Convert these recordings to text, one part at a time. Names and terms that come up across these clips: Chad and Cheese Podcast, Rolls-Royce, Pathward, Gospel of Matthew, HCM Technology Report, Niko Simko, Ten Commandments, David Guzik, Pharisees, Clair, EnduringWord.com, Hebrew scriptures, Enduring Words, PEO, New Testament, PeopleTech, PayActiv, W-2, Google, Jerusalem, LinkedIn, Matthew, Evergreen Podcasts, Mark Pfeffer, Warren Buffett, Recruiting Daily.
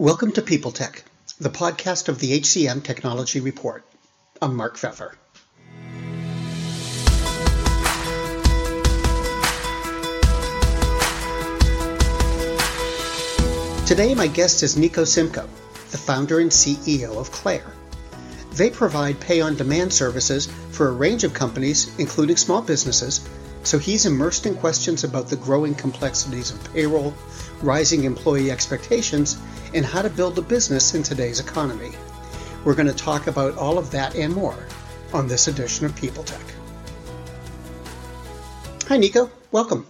Welcome to PeopleTech, the podcast of the HCM Technology Report. I'm Mark Pfeffer. Today, my guest is Niko Simko, the founder and CEO of Clair. They provide pay-on-demand services for a range of companies, including small businesses, so he's immersed in questions about the growing complexities of payroll, rising employee expectations, and how to build a business in today's economy. We're going to talk about all of that and more on this edition of PeopleTech. Hi, Niko. Welcome.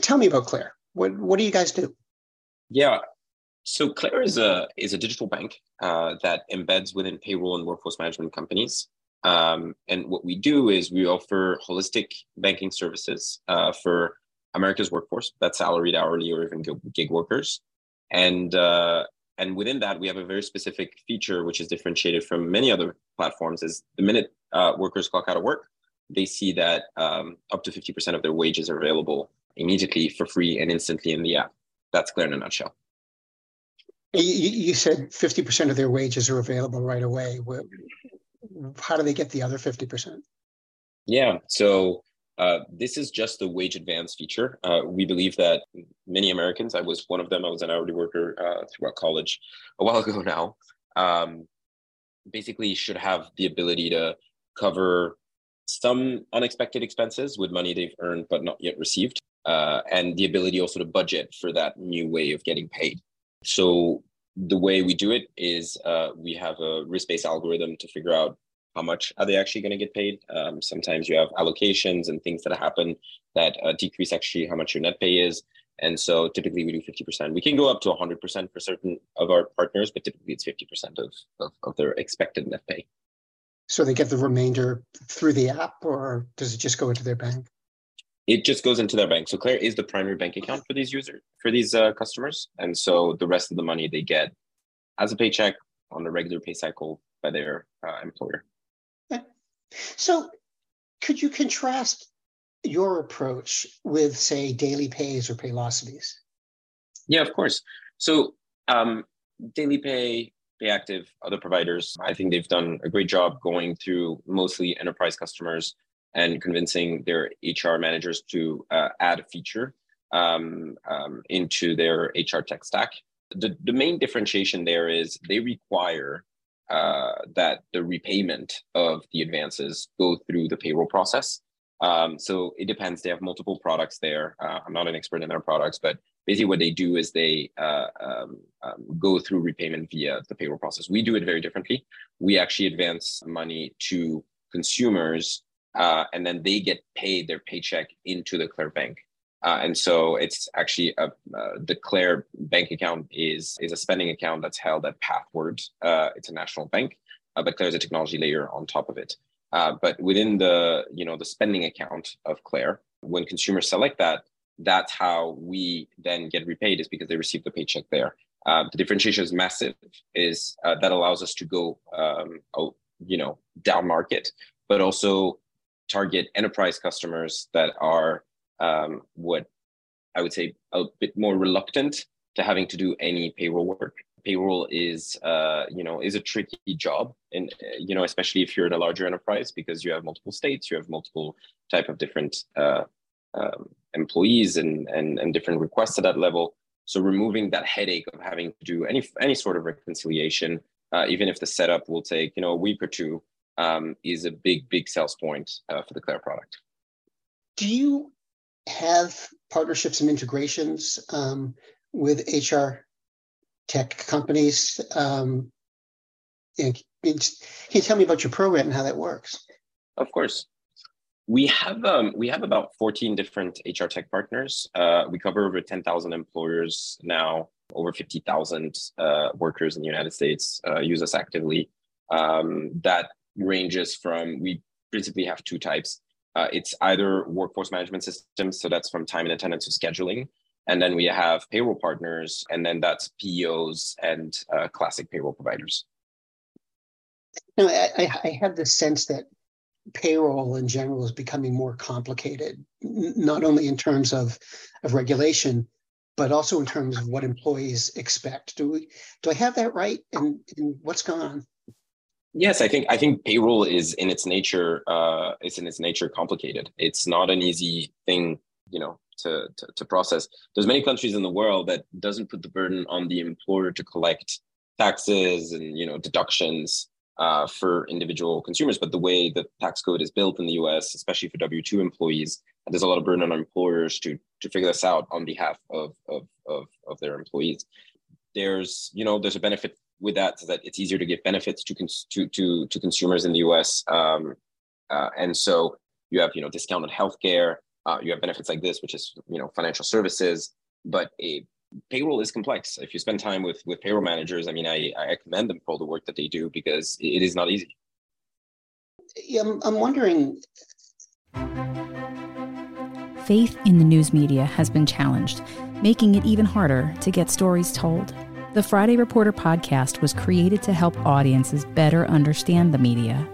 Tell me about Clair. What do you guys do? Yeah. So Clair is a digital bank that embeds within payroll and workforce management companies. And what we do is we offer holistic banking services for America's workforce, that's salaried, hourly, or even gig workers. And within that, we have a very specific feature which is differentiated from many other platforms is the minute workers clock out of work, they see that up to 50% of their wages are available immediately for free and instantly in the app. That's Clair in a nutshell. You said 50% of their wages are available right away. How do they get the other 50%? Yeah, so this is just the wage advance feature. We believe that many Americans, I was one of them, I was an hourly worker throughout college a while ago now, basically should have the ability to cover some unexpected expenses with money they've earned but not yet received, and the ability also to budget for that new way of getting paid. So the way we do it is we have a risk-based algorithm to figure out how much are they actually going to get paid. Sometimes you have allocations and things that happen that decrease actually how much your net pay is. And so typically we do 50%. We can go up to 100% for certain of our partners, but typically it's 50% of their expected net pay. So they get the remainder through the app, or does it just go into their bank? It just goes into their bank. So Clair is the primary bank account for these users, for these customers. And so the rest of the money they get as a paycheck on the regular pay cycle by their employer. So could you contrast your approach with, say, daily pays or paylocities? Yeah, of course. So daily pay, PayActiv, other providers, I think they've done a great job going through mostly enterprise customers and convincing their HR managers to add a feature into their HR tech stack. The main differentiation there is they require that the repayment of the advances go through the payroll process. So it depends. They have multiple products there. I'm not an expert in their products, but basically what they do is they go through repayment via the payroll process. We do it very differently. We actually advance money to consumers and then they get paid their paycheck into the Clair bank. And so it's actually the Clair bank account is a spending account that's held at Pathward. It's a national bank, but Clair is a technology layer on top of it. But within the spending account of Clair, when consumers select that, that's how we then get repaid, is because they receive the paycheck there. The differentiation is massive. Is that allows us to go down market, but also target enterprise customers that are what I would say a bit more reluctant to having to do any payroll work. Payroll is a tricky job, and especially if you're in a larger enterprise, because you have multiple states, you have multiple type of different employees and different requests at that level. So removing that headache of having to do any sort of reconciliation, even if the setup will take a week or two, is a big sales point for the Clair product. Do you have partnerships and integrations with HR tech companies? Can you tell me about your program and how that works? Of course. We have about 14 different HR tech partners. We cover over 10,000 employers now, over 50,000 workers in the United States use us actively. That ranges from, we principally have two types. It's either workforce management systems, so that's from time and attendance to scheduling. And then we have payroll partners, and then that's PEOs and classic payroll providers. Now, I have the sense that payroll in general is becoming more complicated, not only in terms of regulation, but also in terms of what employees expect. Do I have that right? And what's going on? Yes, I think payroll is in its nature. Complicated. It's not an easy thing, to process. There's many countries in the world that doesn't put the burden on the employer to collect taxes and deductions for individual consumers. But the way the tax code is built in the U.S., especially for W-2 employees, there's a lot of burden on employers to figure this out on behalf of their employees. There's a benefit with that, so that it's easier to give benefits to consumers in the U.S. And so you have discounted healthcare. You have benefits like this, which is financial services. But payroll is complex. If you spend time with payroll managers, I commend them for the work that they do, because it is not easy. Yeah, I'm wondering. Faith in the news media has been challenged, making it even harder to get stories told. The Friday Reporter podcast was created to help audiences better understand the media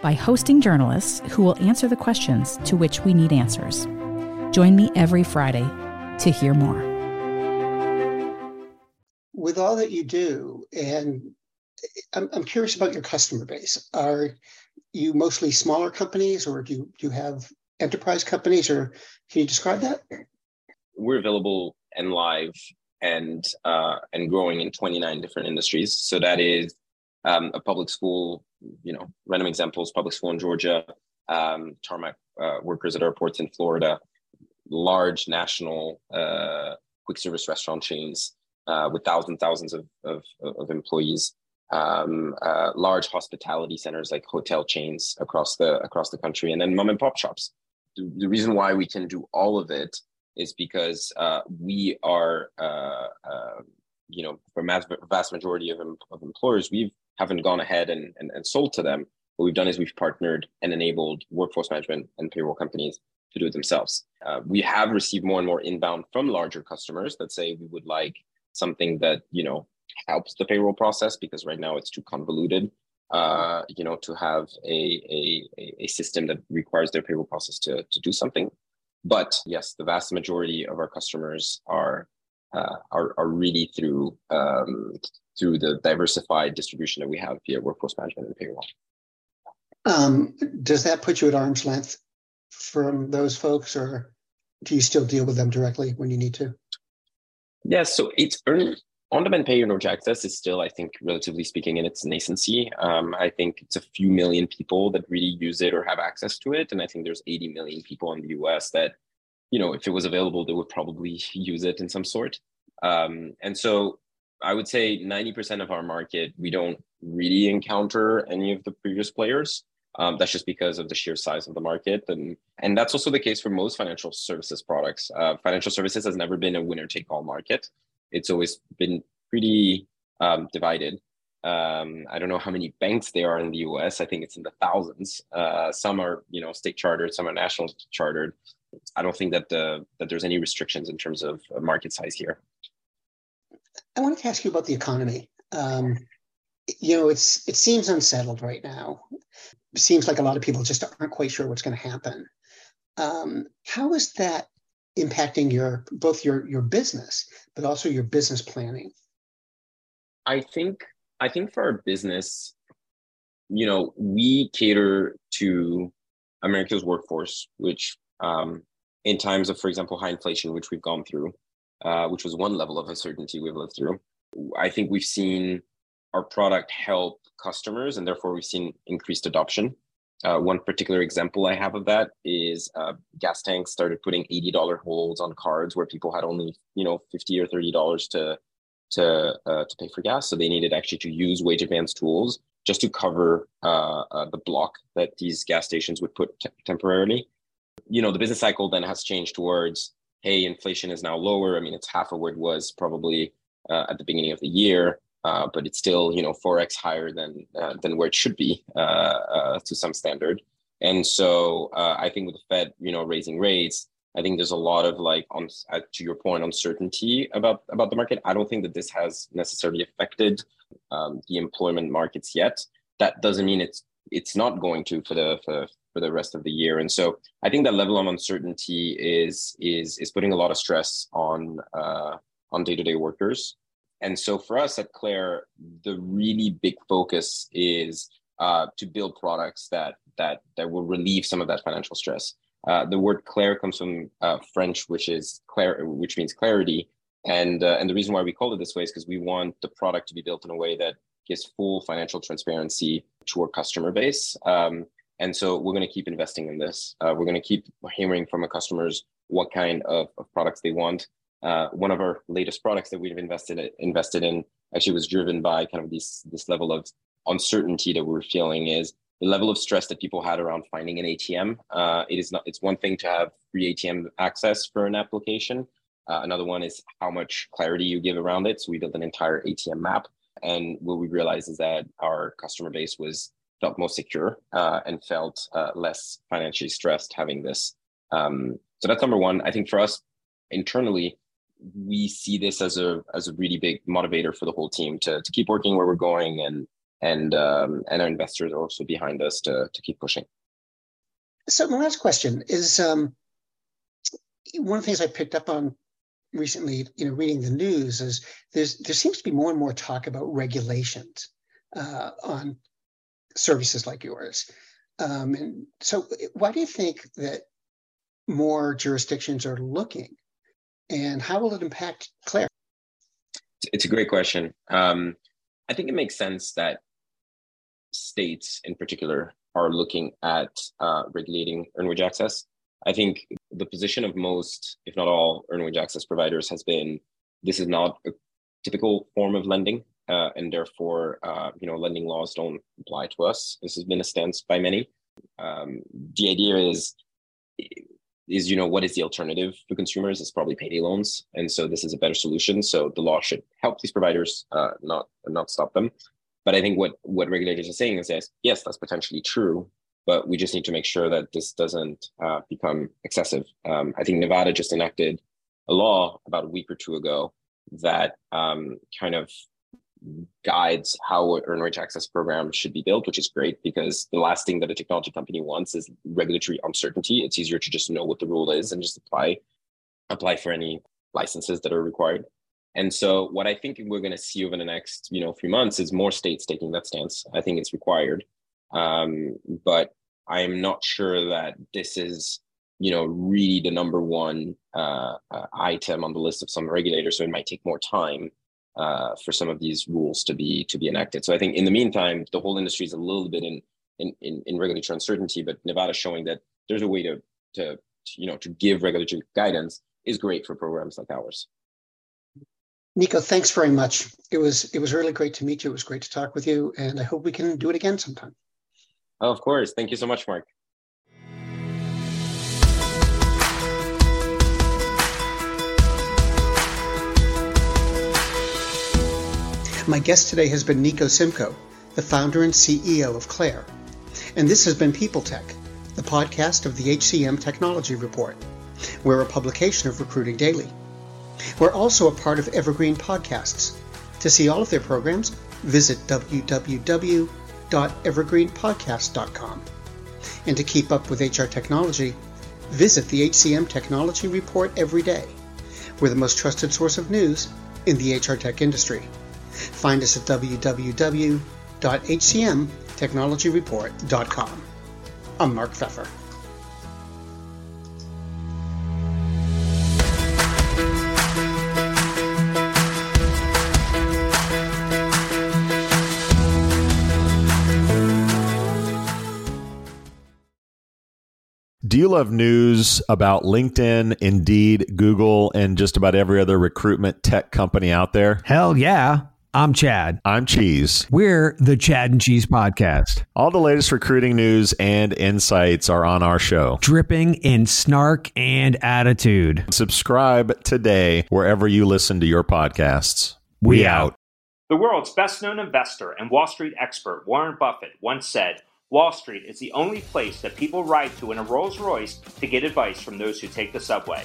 by hosting journalists who will answer the questions to which we need answers. Join me every Friday to hear more. With all that you do, and I'm curious about your customer base. Are you mostly smaller companies, or do you have enterprise companies, or can you describe that? We're available and live and growing in 29 different industries. So that is a public school, random examples, public school in Georgia, tarmac workers at airports in Florida, large national quick service restaurant chains with thousands of employees, large hospitality centers like hotel chains across the country, and then mom and pop shops. The reason why we can do all of it is because we are, for vast majority of employers, we haven't gone ahead and sold to them. What we've done is we've partnered and enabled workforce management and payroll companies to do it themselves. We have received more and more inbound from larger customers that say we would like something that, helps the payroll process, because right now it's too convoluted, to have a system that requires their payroll process to do something. But yes, the vast majority of our customers are really through the diversified distribution that we have via workforce management and payroll. Does that put you at arm's length from those folks, or do you still deal with them directly when you need to? Yes, so it's on-demand pay and urgent access is still, I think, relatively speaking, in its nascency. I think it's a few million people that really use it or have access to it. And I think there's 80 million people in the US that, if it was available, they would probably use it in some sort. And so I would say 90% of our market, we don't really encounter any of the previous players. That's just because of the sheer size of the market. And that's also the case for most financial services products. Financial services has never been a winner-take-all market. It's always been pretty divided. I don't know how many banks there are in the US. I think it's in the thousands. Some are, state chartered, some are national chartered. I don't think that that there's any restrictions in terms of market size here. I wanted to ask you about the economy. It seems unsettled right now. It seems like a lot of people just aren't quite sure what's going to happen. How is that impacting both your business, but also your business planning? I think for our business, we cater to America's workforce, which in times of, for example, high inflation, which we've gone through, which was one level of uncertainty we've lived through. I think we've seen our product help customers, and therefore we've seen increased adoption. One particular example I have of that is gas tanks started putting $80 holds on cards where people had only, $50 or $30 to pay for gas. So they needed actually to use wage advance tools just to cover the block that these gas stations would put temporarily. The business cycle then has changed towards, hey, inflation is now lower. It's half of what it was probably at the beginning of the year. But it's still, 4x higher than where it should be to some standard. And so I think with the Fed, raising rates, I think there's a lot of to your point, uncertainty about the market. I don't think that this has necessarily affected the employment markets yet. That doesn't mean it's not going to for the for the rest of the year. And so I think that level of uncertainty is putting a lot of stress on day-to-day workers. And so for us at Clair, the really big focus is to build products that will relieve some of that financial stress. The word Clair comes from French, which means clarity. And the reason why we call it this way is because we want the product to be built in a way that gives full financial transparency to our customer base. And so we're going to keep investing in this. We're going to keep hearing from our customers what kind of products they want. One of our latest products that we've invested in actually was driven by kind of this level of uncertainty that we're feeling is the level of stress that people had around finding an ATM. It's one thing to have free ATM access for an application. Another one is how much clarity you give around it. So we built an entire ATM map. And what we realized is that our customer base felt more secure and felt less financially stressed having this. So that's number one. I think for us internally, we see this as a really big motivator for the whole team to keep working where we're going, and our investors are also behind us to keep pushing. So my last question is one of the things I picked up on recently, reading the news, is there seems to be more and more talk about regulations on services like yours. And so why do you think that more jurisdictions are looking, and how will it impact Clair? It's a great question. I think it makes sense that states in particular are looking at regulating earned wage access. I think the position of most, if not all, earned wage access providers has been, this is not a typical form of lending, and therefore, lending laws don't apply to us. This has been a stance by many. The idea is, what is the alternative for consumers? It's probably payday loans. And so this is a better solution. So the law should help these providers, not stop them. But I think what regulators are saying is, yes, that's potentially true, but we just need to make sure that this doesn't become excessive. I think Nevada just enacted a law about a week or two ago that kind of guides how an earned wage access program should be built, which is great, because the last thing that a technology company wants is regulatory uncertainty. It's easier to just know what the rule is and just apply for any licenses that are required. And so what I think we're going to see over the next few months is more states taking that stance. I think it's required. But I'm not sure that this is, really the number one item on the list of some regulators. So it might take more time for some of these rules to be enacted. So I think in the meantime, the whole industry is a little bit in regulatory uncertainty. But Nevada showing that there's a way to give regulatory guidance is great for programs like ours. Niko, thanks very much. It was really great to meet you. It was great to talk with you, and I hope we can do it again sometime. Oh, of course. Thank you so much, Mark. My guest today has been Niko Simko, the founder and CEO of Clair. And this has been PeopleTech, the podcast of the HCM Technology Report. We're a publication of Recruiting Daily. We're also a part of Evergreen Podcasts. To see all of their programs, visit www.evergreenpodcast.com. And to keep up with HR technology, visit the HCM Technology Report every day. We're the most trusted source of news in the HR tech industry. Find us at www.hcmtechnologyreport.com. I'm Mark Pfeffer. Do you love news about LinkedIn, Indeed, Google, and just about every other recruitment tech company out there? Hell yeah. I'm Chad. I'm Cheese. We're the Chad and Cheese Podcast. All the latest recruiting news and insights are on our show. Dripping in snark and attitude. Subscribe today wherever you listen to your podcasts. We out. The world's best-known investor and Wall Street expert Warren Buffett once said, Wall Street is the only place that people ride to in a Rolls-Royce to get advice from those who take the subway.